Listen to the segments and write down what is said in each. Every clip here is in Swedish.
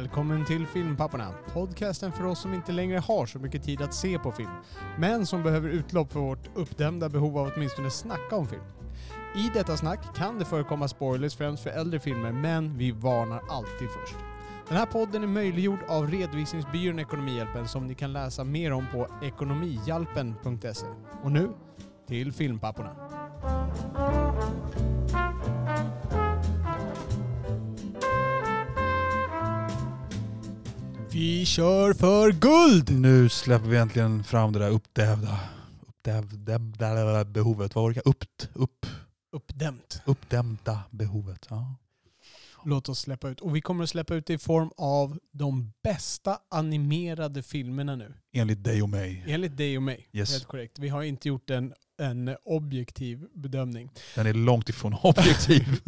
Välkommen till Filmpapporna, podcasten för oss som inte längre har så mycket tid att se på film, men som behöver utlopp för vårt uppdämda behov av att åtminstone snacka om film. I detta snack kan det förekomma spoilers främst för äldre filmer, men vi varnar alltid först. Den här podden är möjliggjord av redovisningsbyrån Ekonomihjälpen som ni kan läsa mer om på ekonomihjälpen.se. Och nu till Filmpapporna. Vi kör för guld! Nu släpper vi äntligen fram det där uppdämda behovet. Vad var det? Uppdämda behovet. Ja. Låt oss släppa ut. Och vi kommer att släppa ut det i form av de bästa animerade filmerna nu. Enligt dig och mig. Yes. Helt korrekt. Vi har inte gjort en objektiv bedömning. Den är långt ifrån objektiv.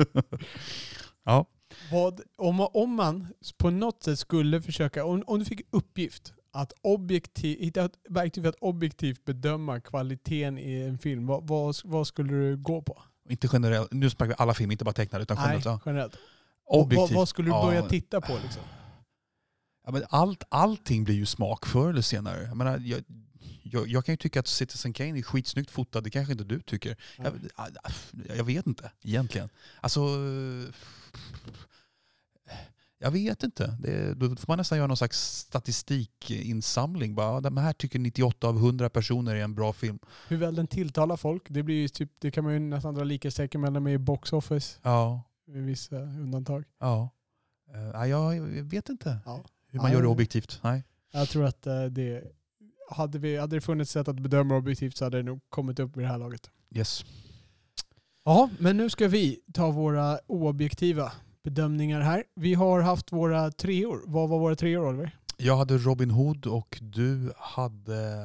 Ja. Om man på något sätt skulle försöka, om du fick uppgift att hitta ett verktyg för att objektivt bedöma kvaliteten i en film, vad skulle du gå på? Inte generellt, nu snackar vi alla filmer, inte bara tecknade utan generellt. Nej, generellt. Vad skulle du börja titta på liksom? Ja, men allting blir ju smak förr eller senare. Jag menar, jag kan ju tycka att Citizen Kane är skitsnyggt fotad, det kanske inte du tycker. Jag vet inte egentligen. Alltså, jag vet inte. Då får man nästan göra någon slags statistikinsamling. Bara, de här tycker 98 av 100 personer är en bra film. Hur väl den tilltalar folk, det blir ju typ, det kan man ju nästan dra likhetstecken mellan med box office. Ja. Med vissa undantag. Ja. Jag vet inte hur man gör det objektivt. Nej. Jag tror att det hade det funnits sätt att bedöma objektivt så hade det nog kommit upp i det här laget. Yes. Ja, men nu ska vi ta våra oobjektiva bedömningar här. Vi har haft våra treor. Vad var våra treor, Oliver? Jag hade Robin Hood och du hade...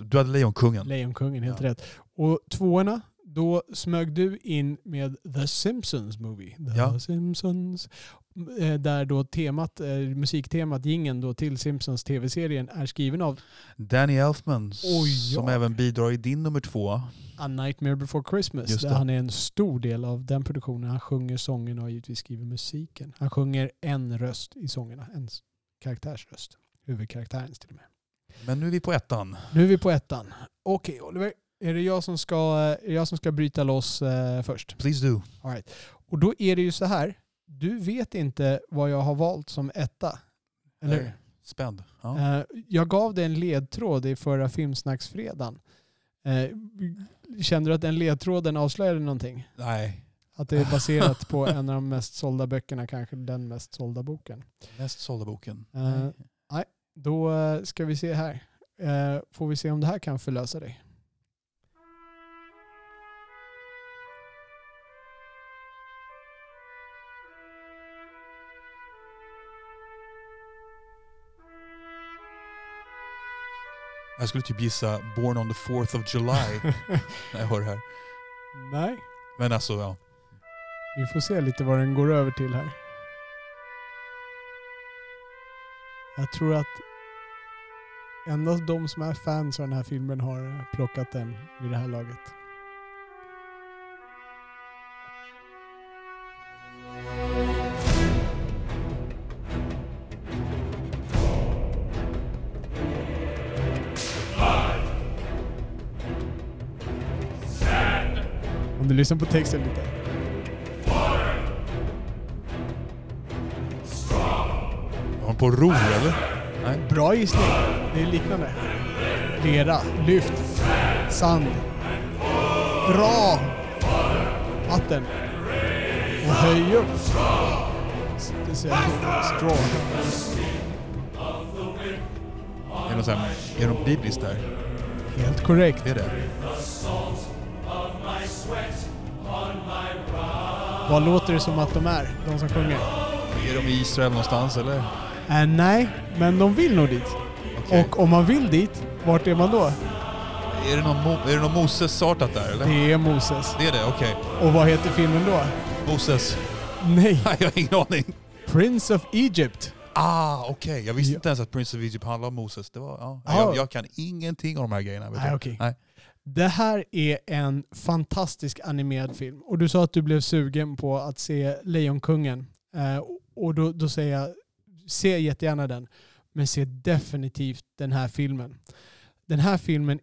Du hade Lejonkungen. Lejonkungen, helt rätt. Och tvåorna, då smög du in med The Simpsons Movie. The Simpsons. Där då musiktemat, jingeln då till Simpsons tv-serien, är skriven av Danny Elfman, som även bidrar i din nummer 2. A Nightmare Before Christmas. Just där det. Han är en stor del av den produktionen. Han sjunger sången och givetvis skriver musiken. Han sjunger en röst i sångerna. En karaktärsröst. Huvudkaraktärens till och med. Men nu är vi på ettan. Okej, Oliver. Är det jag som ska bryta loss först? Please do. All right. Och då är det ju så här. Du vet inte vad jag har valt som etta. Eller? Spänd. Ja. Jag gav dig en ledtråd i förra Filmsnacksfredagen. Kände du att den ledtråden avslöjade någonting? Nej. Att det är baserat på en av de mest sålda böckerna, kanske den mest sålda boken. Mest sålda boken. Nej. Då ska vi se här. Får vi se om det här kan förlösa dig. Jag skulle typ gissa Born on the 4th of July när jag hör det här. Nej. Men alltså, ja. Vi får se lite vad den går över till här. Jag tror att endast de som är fans av den här filmen har plockat den vid det här laget. Om du lyssnar på texten lite. Var han på ro eller? Nej. Bra gissning. Det är liknande. Lera, lyft, sand, dra, vatten och höj upp. Strå. Är det något sånt? Är det något bibliskt där? Helt korrekt. Det är det. Vad låter det som att de är, de som sjunger? Är de i Israel någonstans eller? Nej, men de vill nog dit. Okay. Och om man vill dit, vart är man då? Är det någon Moses-sartat där eller? Det är Moses. Det är det, okej. Okay. Och vad heter filmen då? Moses. Nej. Jag har ingen aning. Prince of Egypt. Ah, okej. Okay. Jag visste inte ens att Prince of Egypt handlar om Moses. Det var, Jag kan ingenting om de här grejerna. Vet okay. Nej, okej. Det här är en fantastisk animerad film. Och du sa att du blev sugen på att se Lejonkungen. Och då säger jag, se jättegärna den. Men se definitivt den här filmen. Den här filmen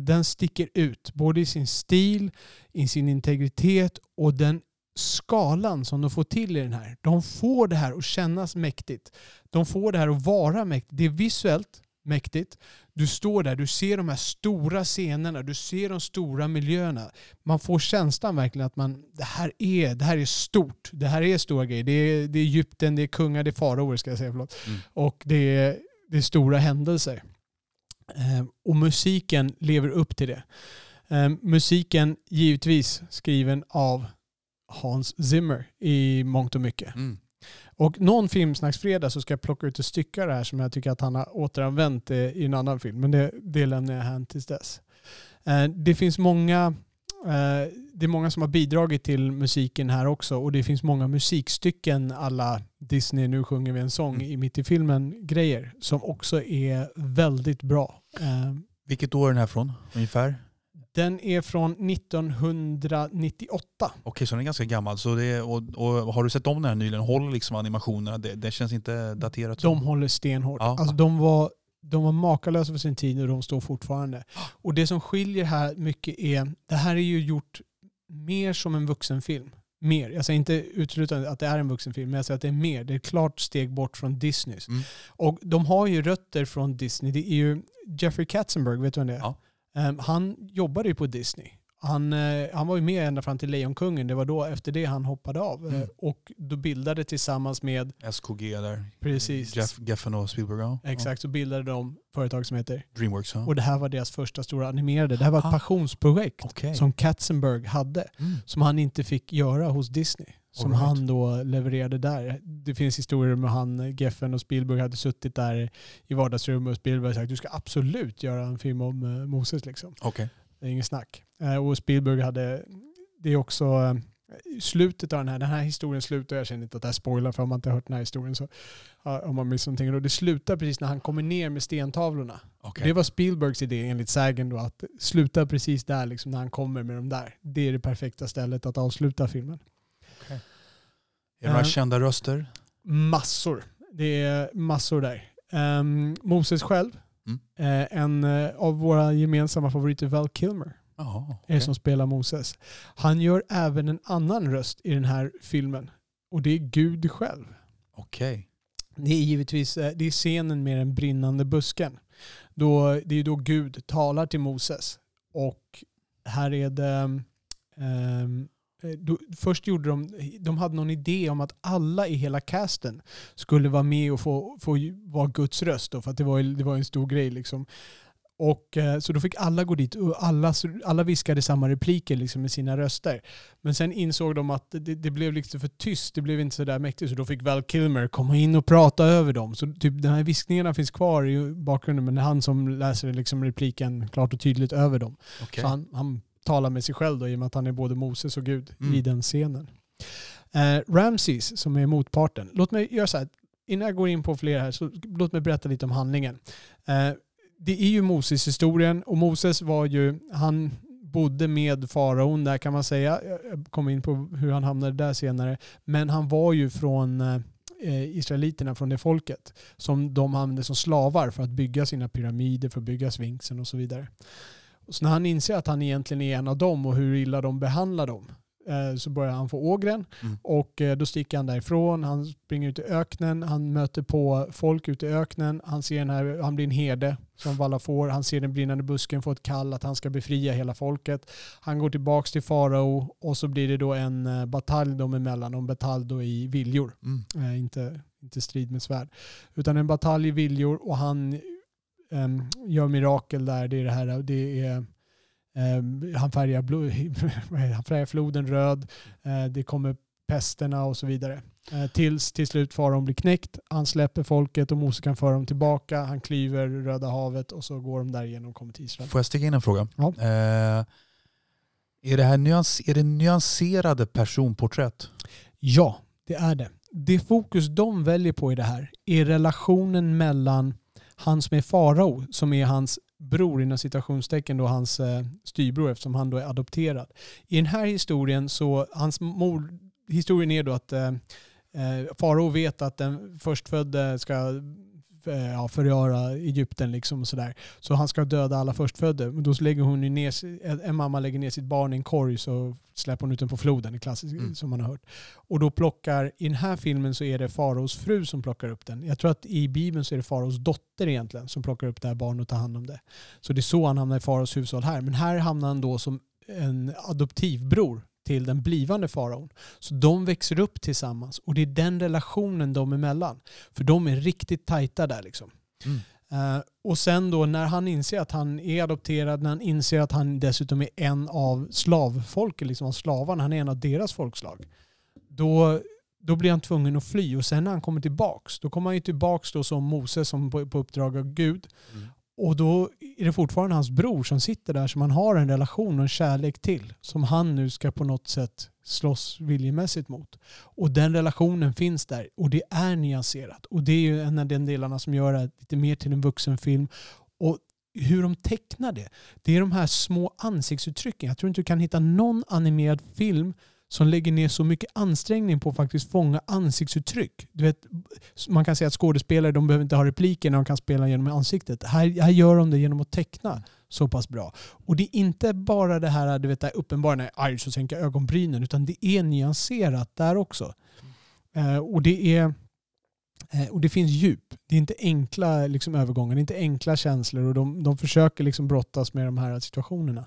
den sticker ut. Både i sin stil, i sin integritet och den skalan som de får till i den här. De får det här att kännas mäktigt. De får det här att vara mäktigt. Det är visuellt mäktigt. Du står där, du ser de här stora scenerna, du ser de stora miljöerna. Man får känslan verkligen att det här är stort. Det här är stora grejer. Det är Egypten, det är kungar, det är faraor ska jag säga, förlåt. Mm. Och det är stora händelser. Och musiken lever upp till det. Musiken givetvis skriven av Hans Zimmer i mångt och mycket. Mm. Och någon Filmsnacksfredag så ska jag plocka ut och stycka det här som jag tycker att han har återanvänt i en annan film. Men det lämnar jag här tills dess. Det är många som har bidragit till musiken här också. Och det finns många musikstycken alla Disney, nu sjunger vi en sång i mitt i filmen-grejer. Som också är väldigt bra. Vilket år är den här från ungefär? Den är från 1998. Okej, så den är ganska gammal. Så och har du sett om den här nyligen? Håller liksom animationerna? Det känns inte daterat. De håller stenhårt. Ja. Alltså, de var makalösa för sin tid och de står fortfarande. Och det som skiljer här mycket är... Det här är ju gjort mer som en vuxenfilm. Mer. Jag säger inte uteslutande att det är en vuxenfilm, men jag säger att det är mer. Det är ett klart steg bort från Disney. Mm. Och de har ju rötter från Disney. Det är ju Jeffrey Katzenberg, vet du vem det är? Ja. Han jobbade ju på Disney. Han var ju med ända fram till Lejonkungen. Det var då efter det han hoppade av. Och då bildade tillsammans med... SKG där. Precis. Jeff Geffen och Spielberg. Exakt, så bildade de företag som heter... Dreamworks. Ja. Och det här var deras första stora animerade. Det här var ett passionsprojekt som Katzenberg hade. Som han inte fick göra hos Disney. Som han då levererade där. Det finns historier om han, Geffen och Spielberg hade suttit där i vardagsrummet och Spielberg sagt, du ska absolut göra en film om Moses liksom. Okay. Det är ingen snack. Och Spielberg hade, det är också slutet av den här historien slutar, jag känner inte att det här spoilar för om man inte har hört den här historien så om man missar någonting. Och det slutar precis när han kommer ner med stentavlorna. Okay. Det var Spielbergs idé enligt sägen då att sluta precis där liksom, när han kommer med de där. Det är det perfekta stället att avsluta filmen. Okay. Är det några kända röster? Massor. Det är massor där. Moses själv. En av våra gemensamma favoriter, Val Kilmer. Är som spelar Moses. Han gör även en annan röst i den här filmen. Och det är Gud själv. Okej. Det är givetvis det är scenen med den brinnande busken. Det är då Gud talar till Moses. Och här är det... först gjorde de hade någon idé om att alla i hela casten skulle vara med och få vara Guds röst då, för att det var en stor grej liksom. Och så då fick alla gå dit och alla viskade samma repliker liksom med sina röster. Men sen insåg de att det blev liksom för tyst, det blev inte så där mäktigt, så då fick Val Kilmer komma in och prata över dem. Så typ de här viskningarna finns kvar i bakgrunden, men det är han som läser liksom repliken klart och tydligt över dem. Okay. Så han talar med sig själv då, i och med att han är både Moses och Gud i den scenen. Ramses som är motparten. Låt mig göra så här, innan jag går in på fler här så låt mig berätta lite om handlingen. Det är ju Moses-historien och Moses var ju, han bodde med faraon där kan man säga. Jag kommer in på hur han hamnade där senare. Men han var ju från israeliterna, från det folket som de använde som slavar för att bygga sina pyramider, för att bygga Sfinksen och så vidare. Så när han inser att han egentligen är en av dem och hur illa de behandlar dem så börjar han få ågren och då sticker han därifrån. Han springer ut i öknen, han möter på folk ute i öknen. Han ser han blir en herde som valla får. Han ser den brinnande busken, får ett kall att han ska befria hela folket. Han går tillbaks till farao och så blir det då en batalj dem emellan. En batalj då i viljor. Inte strid med svärd. Utan en batalj i viljor och han... gör mirakel där, det är det här, det är han färgar blod, han färgar floden röd, det kommer pesterna och så vidare. Tills till slut faraon blir knäckt, han släpper folket och Mose kan föra dem tillbaka, han klyver Röda havet och så går de där igenom och kommer till Israel. Får jag sticka in en fråga? Ja. Är det här nyanserade personporträtt? Ja, det är det. Det fokus de väljer på i det här är relationen mellan han som är farao, som är hans bror inom citationstecken då, hans styrbror eftersom han då är adopterad. I den här historien så hans mor historien är då att Farao vet att den förstfödde ska förgöra Egypten liksom och sådär. Så han ska döda alla förstfödde. Då lägger hon ner, en mamma lägger ner sitt barn i en korg så släpper hon ut den på floden, i klassiskt som man har hört. Och då plockar, i den här filmen så är det Faraos fru som plockar upp den. Jag tror att i Bibeln så är det Faraos dotter egentligen som plockar upp det här barnet och tar hand om det. Så det är så han hamnar i Faraos hushåll här. Men här hamnar han då som en adoptivbror till den blivande faraon. Så de växer upp tillsammans och det är den relationen de emellan. För de är riktigt tajta där liksom. Mm. Och sen då när han inser att han är adopterad, när han inser att han dessutom är en av slavfolket, liksom av slavarna, han är en av deras folkslag. Då blir han tvungen att fly och sen när han kommer tillbaks, då kommer han ju tillbaks då som Moses som på uppdrag av Gud. Mm. Och då är det fortfarande hans bror som sitter där som han har en relation och en kärlek till. Som han nu ska på något sätt slåss viljemässigt mot. Och den relationen finns där. Och det är nyanserat. Och det är ju en av den delarna som gör det lite mer till en vuxenfilm. Och hur de tecknar det. Det är de här små ansiktsuttrycken. Jag tror inte du kan hitta någon animerad film som lägger ner så mycket ansträngning på att faktiskt fånga ansiktsuttryck. Du vet, man kan säga att skådespelare, de behöver inte ha repliker när de kan spela genom ansiktet. Här gör de det genom att teckna så pass bra. Och det är inte bara det här, du vet, där uppenbara när jag är arg så sänker ögonbrynen, utan det är nyanserat där också. Och det finns djup. Det är inte enkla liksom, övergångar, det är inte enkla känslor och de försöker liksom brottas med de här situationerna.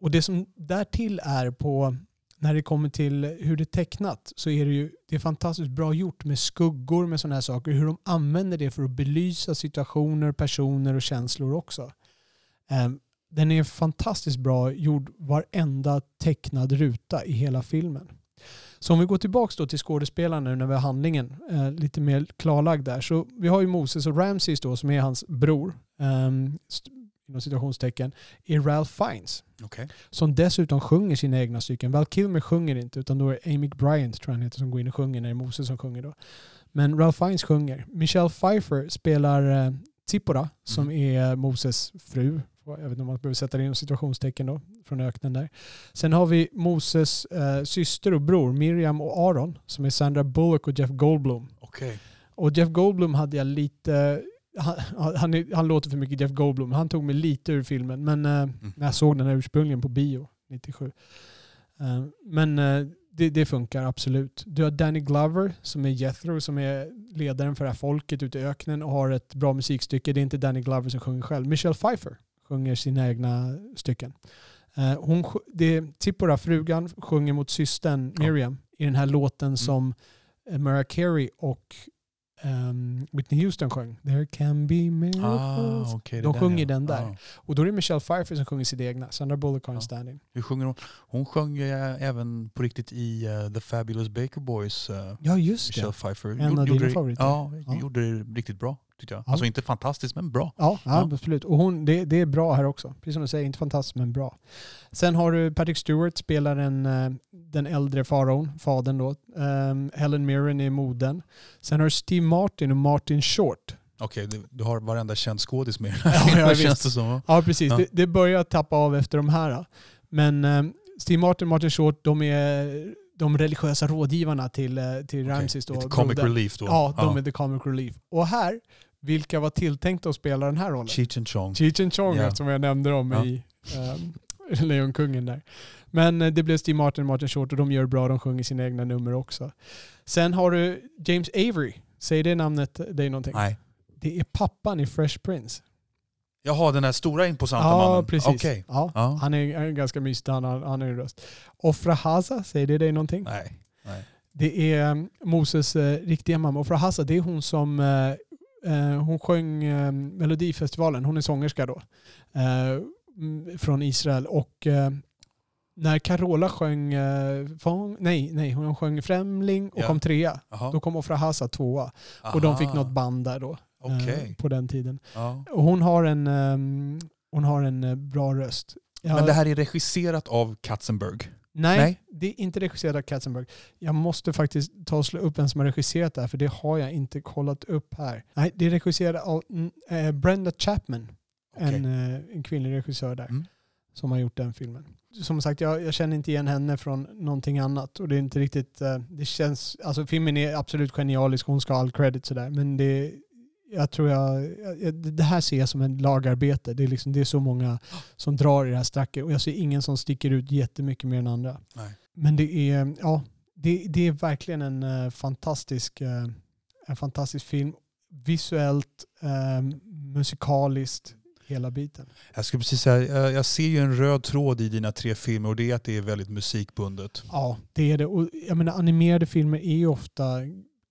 Och det som därtill är på när det kommer till hur det är tecknat så är det är fantastiskt bra gjort med skuggor, med sådana här saker. Hur de använder det för att belysa situationer, personer och känslor också. Den är fantastiskt bra gjord, varenda tecknad ruta i hela filmen. Så om vi går tillbaka då till skådespelarna nu när vi har handlingen lite mer klarlagd där. Så vi har ju Moses och Ramses då som är hans bror. Inom situationstecken, är Ralph Fiennes. Okay. Som dessutom sjunger sina egna stycken. Val Kilmer sjunger inte, utan då är Amy Bryant, tror jag han heter, som går in och sjunger när det är Moses som sjunger då. Men Ralph Fiennes sjunger. Michelle Pfeiffer spelar Zippora, som är Moses fru. Jag vet inte om man behöver sätta det inom situationstecken då, från öknen där. Sen har vi Moses syster och bror, Miriam och Aaron, som är Sandra Bullock och Jeff Goldblum. Okay. Och Jeff Goldblum hade jag lite... Han låter för mycket Jeff Goldblum. Han tog mig lite ur filmen. Men när jag såg den här ursprungligen på bio 97. Men det funkar absolut. Du har Danny Glover som är Jethro, som är ledaren för det här folket ute i öknen och har ett bra musikstycke. Det är inte Danny Glover som sjunger själv. Michelle Pfeiffer sjunger sina egna stycken. Zippora, frugan, sjunger mot systern Miriam i den här låten som Mariah Carey och Whitney Houston sjöng There Can Be Miracles. De sjunger den där. Och då är det Michelle Pfeiffer som sjunger sitt egna. Sandra Bullock har en standing. Hur sjunger hon? Hon sjöng även på riktigt i The Fabulous Baker Boys. Michelle Pfeiffer. En av dina favoriter. Gjorde det riktigt bra, tyckte jag. Alltså inte fantastiskt, men bra. Ja, absolut. Och hon, det är bra här också. Precis som du säger, inte fantastiskt, men bra. Sen har du Patrick Stewart, spelar den äldre faraon, fadern då. Helen Mirren är moden. Sen har du Steve Martin och Martin Short. Okej, du har varenda känd skådis med. Känns det som. Ja, precis. Ja. Det börjar tappa av efter de här. Men Steve Martin och Martin Short, de är... de religiösa rådgivarna till Ramses. Då, comic relief då. Ja, de är the comic relief. Och här, vilka var tilltänkta att spela den här rollen? Cheech and Chong som jag nämnde om i Lejonkungen där. Men det blev Steve Martin och Martin Short och de gör bra, de sjunger sina egna nummer också. Sen har du James Avery. Säger det namnet dig någonting? Nej. Det är pappan i Fresh Prince. Jaha, den här stora imposanta mannen. Precis. Okay. Ja. Han är ganska mysig. Han är röst. Ofra Haza, säger det dig någonting? Nej. Det är Moses riktiga mamma. Ofra Haza, det är hon som hon sjöng Melodifestivalen. Hon är sångerska då. Från Israel. Och när Carola sjöng hon sjöng Främling och kom trea. Aha. Då kom Ofra Haza tvåa. Aha. Och de fick något band där då. Okay. På den tiden. Ja. Och hon har en bra röst. Men det här är regisserat av Katzenberg? Nej, det är inte regisserat av Katzenberg. Jag måste faktiskt ta och slå upp vem som har regisserat det här, för det har jag inte kollat upp här. Nej, det är regisserat av Brenda Chapman, en kvinnlig regissör där. som har gjort den filmen. Som sagt, jag känner inte igen henne från någonting annat. Och det är inte riktigt... Det känns... Alltså filmen är absolut genialisk. Hon ska ha all credit sådär. Men det... Jag tror det här ser jag som en lagarbete. Det är så många som drar i det här stracket. Och jag ser ingen som sticker ut jättemycket mer än andra. Nej. Men det är verkligen en fantastisk film. Visuellt, musikaliskt, hela biten. Jag skulle precis säga, jag ser ju en röd tråd i dina tre filmer och det är att det är väldigt musikbundet. Ja, det är det. Och jag menar, animerade filmer är ju ofta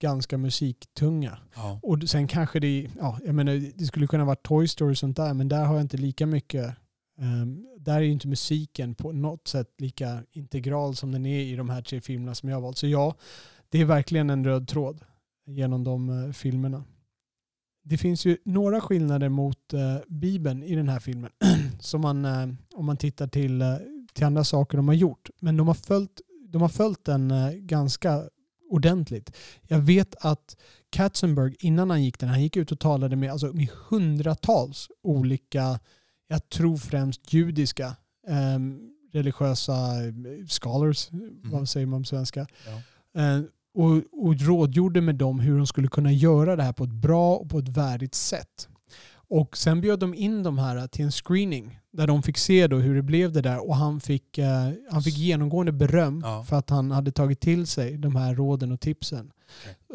ganska musiktunga. Ja. Och sen kanske det skulle kunna vara Toy Story och sånt där, men där har jag inte lika mycket. Där är ju inte musiken på något sätt lika integral som den är i de här tre filmerna som jag har valt. Så ja, det är verkligen en röd tråd genom de filmerna. Det finns ju några skillnader mot Bibeln i den här filmen som man, om man tittar till andra saker de har gjort. Men de har följt den ganska ordentligt. Jag vet att Katzenberg, innan han gick ut och talade med hundratals olika, jag tror främst judiska religiösa scholars, vad säger man på svenska? Ja. Och rådgjorde med dem hur de skulle kunna göra det här på ett bra och på ett värdigt sätt. Och sen bjöd de in de här till en screening där de fick se då hur det blev det där. Och han fick genomgående beröm för att han hade tagit till sig de här råden och tipsen.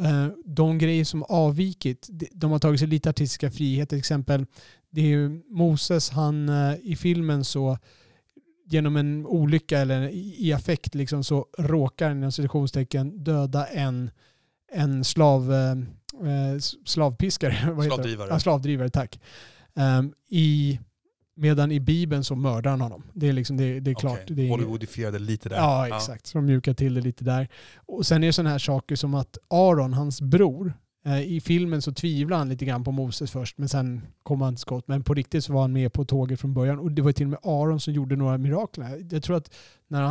Okay. De grejer som avvikit, de har tagit sig lite artistiska friheter. Till exempel, det är ju Moses, han i filmen så... genom en olycka eller i affekt liksom, så råkar inom citationstecken döda en slavdrivare, tack. Medan i Bibeln så mördar han honom. Det är liksom det är klart. Okay. Hollywoodifierade lite där. Ja, exakt. Så de mjukar till det lite där. Och sen är det sådana här saker som att Aaron, hans bror, i filmen så tvivlar han lite grann på Moses först, men sen kom han till skott. Men på riktigt så var han med på tåget från början. Och det var till och med Aaron som gjorde några mirakler. Jag tror att när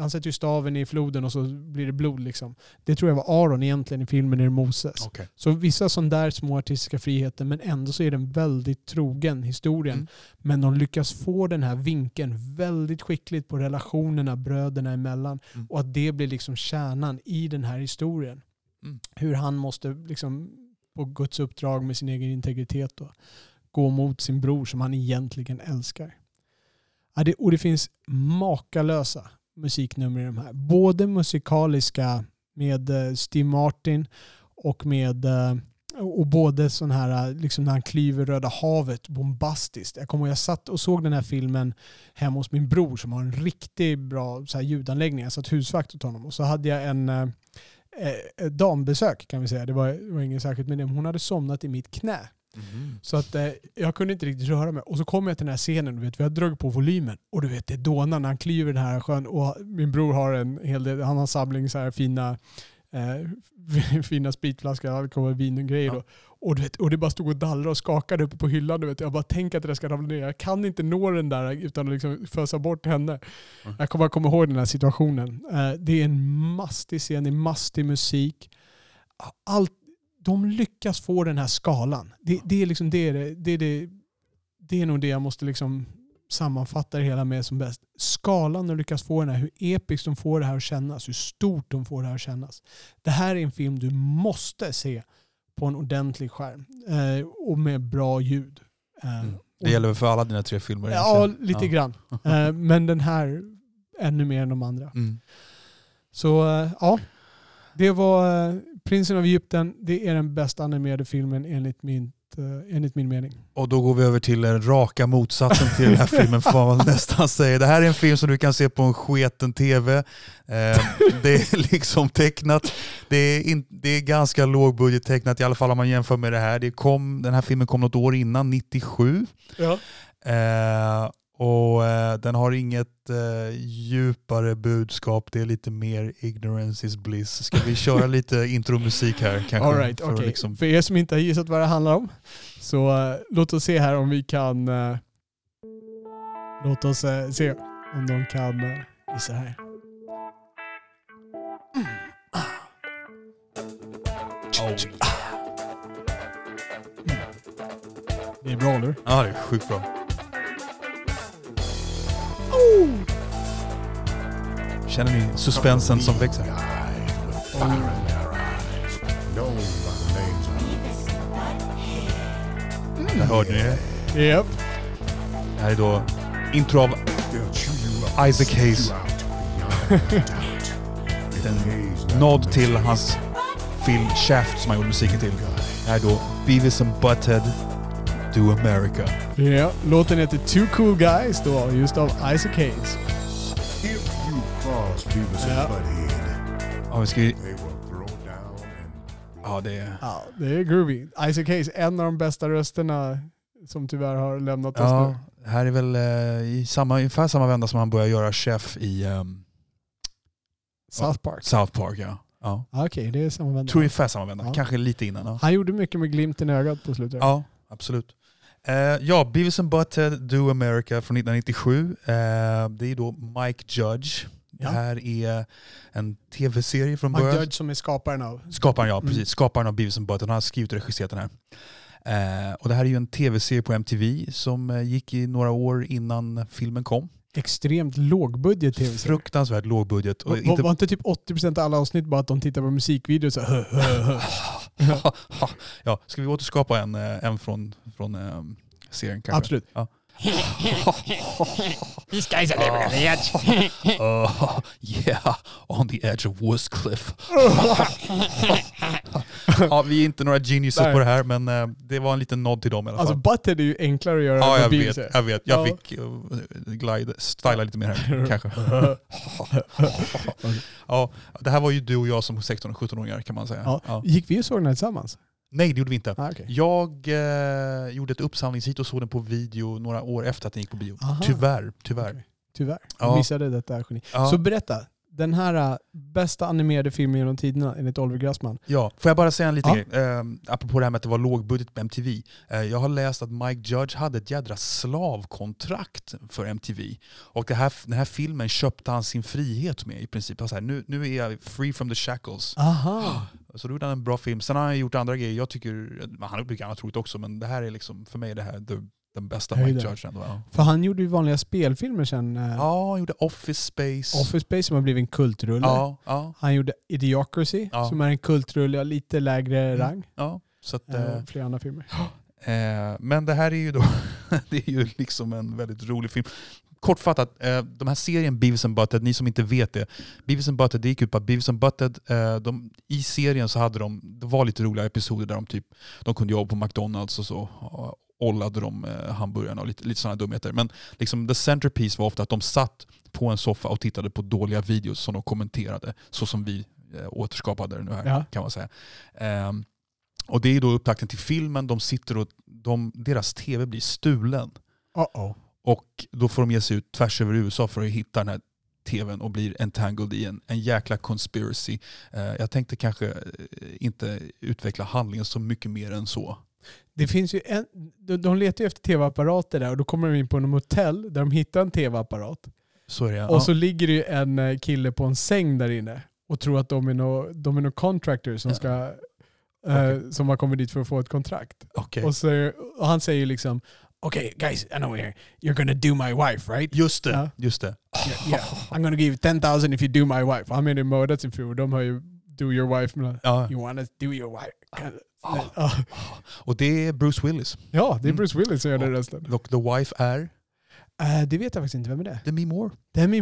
han sätter staven i floden och så blir det blod liksom. Det tror jag var Aaron egentligen, i filmen är det Moses. Okay. Så vissa sån där små artistiska friheter, men ändå så är den väldigt trogen historien. Mm. Men de lyckas få den här vinkeln väldigt skickligt på relationerna bröderna emellan. Mm. Och att det blir liksom kärnan i den här historien. Mm. Hur han måste liksom, på Guds uppdrag med sin egen integritet då, gå mot sin bror som han egentligen älskar. Ja, det finns makalösa musiknummer i de här. Både musikaliska med Steve Martin och både sån här liksom när han klyver Röda havet, bombastiskt. Jag satt och såg den här filmen hemma hos min bror som har en riktigt bra så här ljudanläggning. Jag satt husvakt åt honom och så hade jag en dambesök kan vi säga. Det var inget särskilt med det. Hon hade somnat i mitt knä. Mm. Så att jag kunde inte riktigt röra mig. Och så kom jag till den här scenen. Du vet, vi har dragit på volymen. Och du vet, det dånar när han kliver den här sjön. Och min bror har en hel del. Han har samling så här fina spritflaskor, alkohol, vin och grejer. Ja. Och det bara stod och dallrade och skakade uppe på hyllan. Du vet. Jag bara tänkte att det ska ramla ner. Jag kan inte nå den där utan att liksom fösa bort henne. Mm. Jag kommer bara komma ihåg den här situationen. Det är en mastig scen, det är mastig musik. Allt, de lyckas få den här skalan. Det är nog det jag måste liksom sammanfattar det hela med som bäst. Skalan de lyckas få den här, hur episkt de får det här att kännas, hur stort de får det här att kännas. Det här är en film du måste se på en ordentlig skärm och med bra ljud. Det gäller för alla dina tre filmer? Ja, lite grann. Men den här ännu mer än de andra. Mm. Så det var Prinsen av Egypten. Det är den bästa animerade filmen enligt min mening. Och då går vi över till den raka motsatsen till den här filmen, får man nästan säga. Det här är en film som du kan se på en sketen tv. Det är liksom tecknat. Det är ganska lågbudget tecknat, i alla fall om man jämför med det här. Den här filmen kom något år innan, 97. Ja. Och den har inget djupare budskap. Det är lite mer ignorance is bliss. Ska vi köra lite intromusik här? Kanske, all right, okay. För er som inte har gissat vad det handlar om, så låt oss se här om vi kan... låt oss se om de kan gissa här. Mm. Mm. Det är bra, eller? Ja, det är sjukt bra. Woo! Känner ni suspensen som växer? Där hörde ni det. Yep. Det här är då intro av Isaac Hayes. En nod till hans film Shaft som han gjorde musiken till. Det här är då Beavis and Butt-Head Do America. Ja, yeah, låten heter Two Cool Guys då, just av Isaac Hayes. Ja. Ja, vi ska ju... Ja, det är groovy. Isaac Hayes, en av de bästa rösterna som tyvärr har lämnat oss nu. Ja, här är väl i samma, ungefär samma vända som han börjar göra chef i... South Park. South Park, ja. Ja. Okej, det är samma vända. Tror ungefär samma vända, kanske lite innan. Ja. Han gjorde mycket med glimten i ögat på slutet. Ja, absolut. Ja, Beavis and Butt-Head Do America från 1997. Det är då Mike Judge. Ja. Det här är en tv-serie från början. Mike Judge som är skaparen av... Precis. Skaparen av Beavis and Butt-Head. Han har skrivit och regisserat den här. Och det här är ju en tv-serie på MTV som gick i några år innan filmen kom. Extremt lågbudget tv-serie. Fruktansvärt lågbudget. Och var inte typ 80% av alla avsnitt bara att de tittar på musikvideor och så Ja, ska vi återskapa en från serien kanske? Absolut. Ja. These guys are living on the edge. Yeah, on the edge of Westcliff. Ja, vi är inte några geniuses på det här, men det var en liten nod till dem i alla fall. Alltså Butt-Head är ju enklare att göra. Ja, jag vet. Jag fick styla lite mer här kanske. Ja, det här var ju du och jag som 16-17-åringar kan man säga. Ja. Gick vi och såg den här tillsammans? Nej, det gjorde vi inte. Ah, okay. Jag gjorde ett uppsamlingshit och såg den på video några år efter att den gick på bio. Aha. Tyvärr. Okay. Tyvärr. Ja. Jag missade detta geni. Ja. Så berätta, den här bästa animerade filmen genom tiderna enligt Oliver Grassman. Ja, får jag bara säga en liten grej? Apropå det här med att det var lågbudget på MTV. Jag har läst att Mike Judge hade ett jädra slavkontrakt för MTV. Och den här filmen köpte han sin frihet med i princip. Han sa nu är jag free from the shackles. Aha. Så då gjorde han en bra film. Sen har han gjort andra grejer. Jag tycker, han har mycket annat roligt också, men det här är liksom för mig det här den bästa Mike Judge ändå. Ja. För han gjorde ju vanliga spelfilmer sen. Ja, han gjorde Office Space som har blivit en kultrulle. Ja. Han gjorde Idiocracy som är en kultrulle av lite lägre rang. Ja, så att, flera andra filmer. Men det här är ju då det är ju liksom en väldigt rolig film. Kortfattat, de här serien Beavis and Butt-Head, ni som inte vet det. Beavis and Butt-Head, det gick ut på att Beavis and Butt-Head, i serien så hade det var lite roliga episoder där de kunde jobba på McDonald's och så ollade de hamburgarna och lite sådana dumheter. Men liksom the centerpiece var ofta att de satt på en soffa och tittade på dåliga videos som de kommenterade, så som vi återskapade det nu här kan man säga. Och det är då upptakten till filmen. De sitter och deras tv blir stulen. Och då får de ge sig ut tvärs över USA för att hitta den här tvn och blir entangled i en jäkla conspiracy. Jag tänkte kanske inte utveckla handlingen så mycket mer än så. Det finns ju de letar ju efter tv-apparater där och då kommer de in på en hotell där de hittar en tv-apparat. Så är det, och så ligger det ju en kille på en säng där inne och tror att de är contractor som ska... som har kommit dit för att få ett kontrakt. Okay. Och han säger liksom, okay guys, I know here. You're gonna do my wife, right? Just det, just det. Yeah. I'm gonna give you 10,000 if you do my wife. Han menar ju mördat sin fru. De har ju do your wife. You wanna do your wife? Och det är Bruce Willis. Ja, det är Bruce Willis som gör den rösten. Och the wife är? Det vet jag faktiskt inte. Vem är det? Demi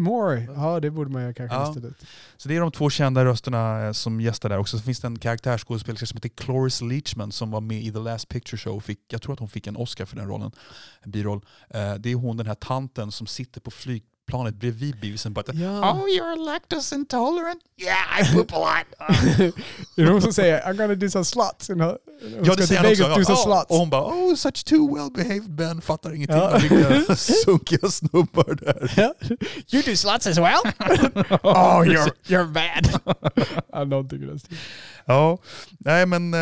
Moore. Ja, det borde man ju kanske listat ut. Så det är de två kända rösterna som gästar där också. Så finns det en karaktärsskådespelerska som heter Cloris Leachman som var med i The Last Picture Show. Jag tror att hon fick en Oscar för den rollen. En biroll. Det är hon, den här tanten som sitter på flygplanet bredvid Beavis and Butt-Head. Yeah. Oh, you're lactose intolerant? Yeah, I poop a lot. Det är hon som säger, I'm gonna do some sluts. Ja, det säger han också. Och hon bara, oh, such two well-behaved men. Fattar ingenting av vilka sunkiga snubbar där. Yeah. You do sluts as well? Oh, you're bad. Någonting i den stilen. Ja, nej men...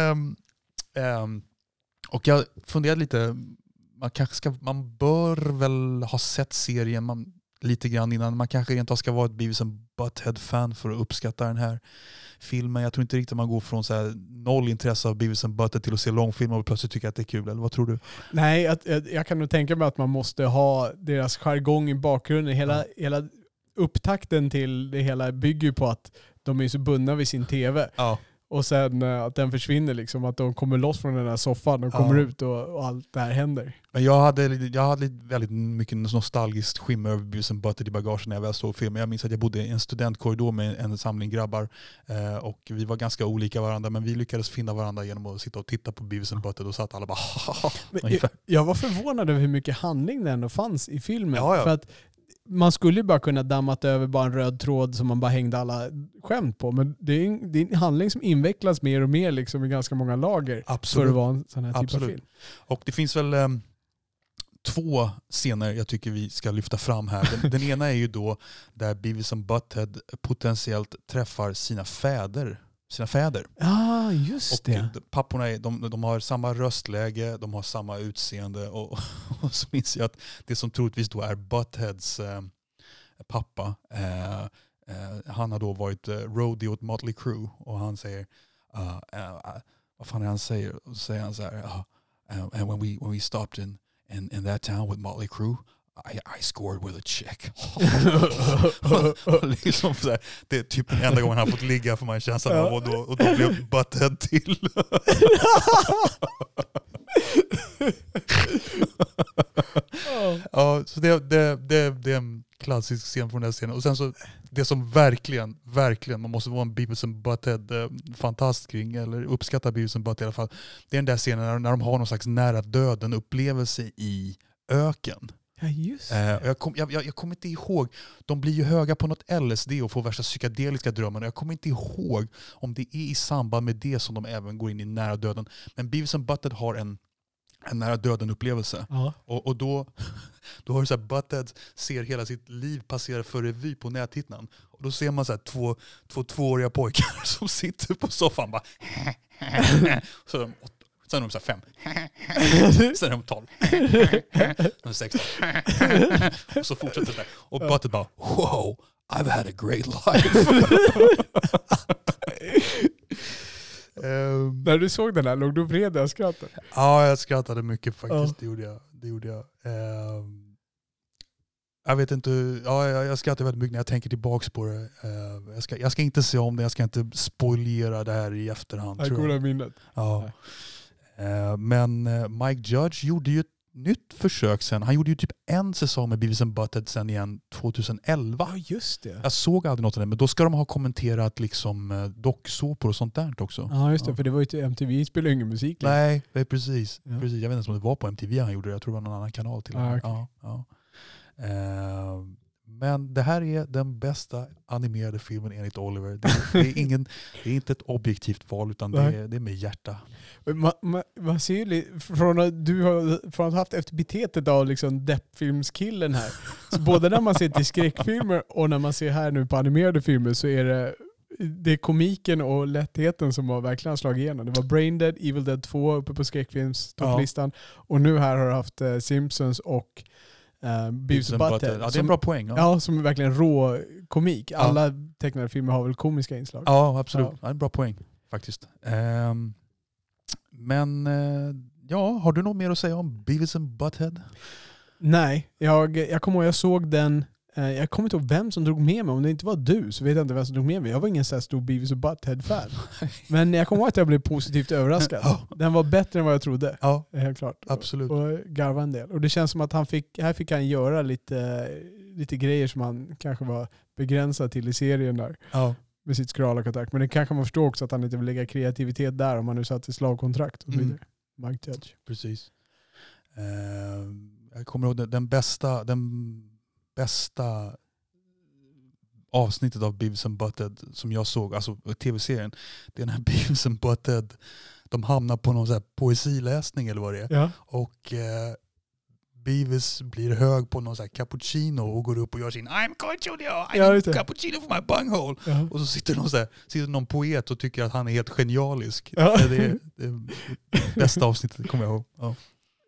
och jag funderade lite, man bör väl ha sett serien, lite grann innan. Man kanske inte ska vara ett Beavis and Butt-Head-fan för att uppskatta den här filmen. Jag tror inte riktigt man går från så här noll intresse av Beavis and Butt-Head till att se långfilmer och plötsligt tycka att det är kul. Eller vad tror du? Nej, jag kan nog tänka mig att man måste ha deras jargong i bakgrunden. Hela upptakten till det hela bygger på att de är så bundna vid sin tv. Ja. Och sen att den försvinner liksom, att de kommer loss från den där soffan och kommer ut och allt det här händer. Men jag hade väldigt mycket nostalgiskt skimmer över Beavis and Butt-Head i bagagen när jag väl såg filmen. Jag minns att jag bodde i en studentkorridor med en samling grabbar och vi var ganska olika varandra, men vi lyckades finna varandra genom att sitta och titta på Beavis and Butt-Head och satt alla bara jag var förvånad över hur mycket handling det ändå fanns i filmen. Ja. För att man skulle ju bara kunna dammat över bara en röd tråd som man bara hängde alla skämt på. Men det är en handling som invecklas mer och mer liksom i ganska många lager. Absolut. För att vara en sån här typ av film. Och det finns väl två scener jag tycker vi ska lyfta fram här. Den ena är ju då där Beavis and Butt-Head potentiellt träffar sina fäder. Ah, just det. Och papporna är, de har samma röstläge, de har samma utseende och så minns jag att det som troligtvis då är Buttheads pappa, han har då varit roadie åt Mötley Crüe och han säger vad fan är han säger? Och så säger han så här and when we stopped in that town with Mötley Crüe I scored with a check. Liksom så här, det är typ den enda gången han fått ligga för man känns att och då blev Butt-Head till. Ja, så det är en klassisk scen från den här scenen. Och sen så det som verkligen man måste vara en Beavis and Butt-Head fantast kring, eller uppskatta Beavis and Butt-Head i alla fall, det är den där scenen när de har någon slags nära döden upplevelse i öken. Ja, just det. Jag kommer inte ihåg, de blir ju höga på något LSD och får värsta psykedeliska drömmen. Jag kommer inte ihåg om det är i samband med det som de även går in i nära döden. Men Beavis and Butt-Head har en nära döden upplevelse. Uh-huh. Och då har du så här, Butt-Head ser hela sitt liv passera för revy på näthinnan. Och då ser man så här två tvååriga pojkar som sitter på soffan bara så de 8. Sen är de 5. Sen är de 12. Sen 16. Och så fortsätter det där. Och Butt-Head bara, wow, I've had a great life. När du såg den här, låg du bred där och skrattade? Ja, jag skrattade mycket faktiskt. Det gjorde jag. Jag vet inte, jag skrattar väldigt mycket när jag tänker tillbaka på det. Jag ska inte se om det, jag ska inte spoilera det här i efterhand. Det goda minnet. Ja. Men Mike Judge gjorde ju ett nytt försök sen. Han gjorde ju typ en säsong med Beavis and Butt-Head sen igen 2011. Ja, just det. Jag såg aldrig något av det, men då ska de ha kommenterat liksom docksåpor och sånt där också. Ja, just det, för det var ju till MTV, spelade ingen musik. Nej, det är precis. Ja. Precis. Jag vet inte om det var på MTV han gjorde det. Jag tror det var någon annan kanal till. Ah, okay. Ja. Men det här är den bästa animerade filmen enligt Oliver. Det är inte ett objektivt val, utan det är med hjärta. Man ser ju från att haft epitetet av liksom deppfilmskillen här. Så både när man ser till skräckfilmer och när man ser här nu på animerade filmer så är det är komiken och lättheten som har verkligen slagit igenom. Det var Brain Dead, Evil Dead 2 uppe på skräckfilms-topplistan. Ja. Och nu här har du haft Simpsons och Beavis and Butt-Head. Ja, det är en bra poäng. Ja. Ja, som är verkligen rå komik. Alla tecknade filmer har väl komiska inslag. Ja, absolut. Ja. Det är en bra poäng faktiskt. Har du något mer att säga om Beavis and Butt-Head? Nej, jag kommer ihåg jag såg den. Jag kommer inte ihåg vem som drog med mig. Om det inte var du så vet jag inte vem som drog med mig. Jag var ingen så här stor Beavis and Butt-Head-fan. Men jag kommer ihåg att jag blev positivt överraskad. Den var bättre än vad jag trodde. Ja, helt klart. Absolut. Och garva en del. Och det känns som att han fick göra lite grejer som han kanske var begränsad till i serien där. Ja. Med sitt skrala-kontrakt. Men det kanske man förstår också att han inte vill lägga kreativitet där om han nu satt i slagkontrakt. Och Mike Judge. Precis. Jag kommer ihåg den bästa avsnittet av Beavis and Butt-Head som jag såg, alltså tv-serien, det är när Beavis and Butt-Head de hamnar på någon så här poesiläsning eller vad det är. Ja. Och Beavis blir hög på någon så här cappuccino och går upp och gör sin I'm concho, I need cappuccino for my bunghole. Ja. Och så sitter någon poet och tycker att han är helt genialisk. Ja. Det bästa avsnittet kommer jag ihåg. Ja.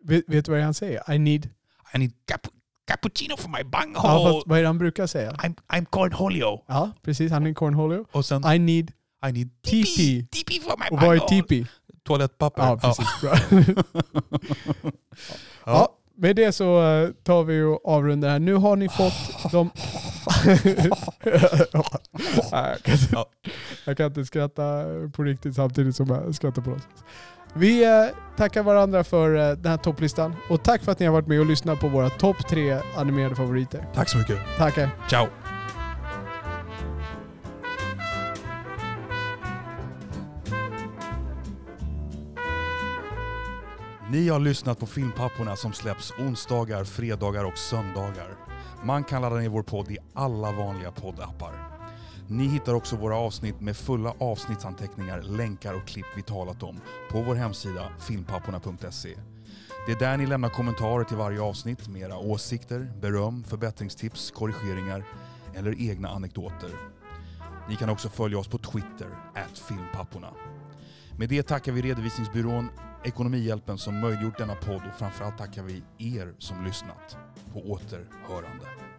Vet du vad han säger? I need cappuccino. cappuccino for my bunghole. Ja, fast vad är det han brukar säga? I'm cornholio. Ja, precis. Han är cornholio. Och sen I need TP. TP for my bunghole. Och vad är TP? Toalettpapper. Ja, precis. Ja. Ja, med det så tar vi och avrundar här. Nu har ni fått de... Jag kan inte skratta på riktigt samtidigt som jag skrattar på oss. Vi tackar varandra för den här topplistan. Och tack för att ni har varit med och lyssnat på våra topp 3 animerade favoriter. Tack så mycket. Tackar. Ciao. Ni har lyssnat på Filmpapporna som släpps onsdagar, fredagar och söndagar. Man kan ladda ner vår podd i alla vanliga poddappar. Ni hittar också våra avsnitt med fulla avsnittsanteckningar, länkar och klipp vi talat om på vår hemsida filmpapporna.se. Det är där ni lämnar kommentarer till varje avsnitt med era åsikter, beröm, förbättringstips, korrigeringar eller egna anekdoter. Ni kan också följa oss på Twitter @filmpapporna. Med det tackar vi redovisningsbyrån Ekonomihjälpen som möjliggjort denna podd och framförallt tackar vi er som lyssnat. På återhörande.